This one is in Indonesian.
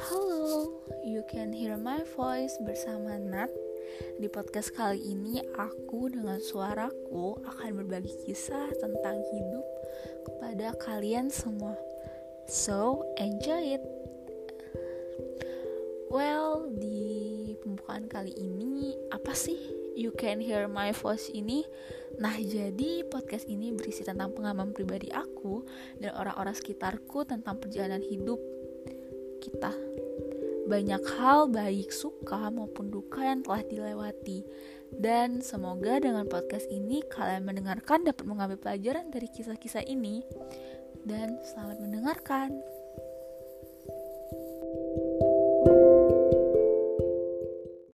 Halo, you can hear my voice bersama Nat. Di podcast kali ini aku dengan suaraku akan berbagi kisah tentang hidup kepada kalian semua. So, enjoy it. Well, di pembukaan kali ini apa sih you can hear my voice ini? Nah, jadi podcast ini berisi tentang pengalaman pribadi aku dan orang-orang sekitarku tentang perjalanan hidup kita. Banyak hal baik suka maupun duka yang telah dilewati. Dan semoga dengan podcast ini kalian mendengarkan dapat mengambil pelajaran dari kisah-kisah ini. Dan selamat mendengarkan.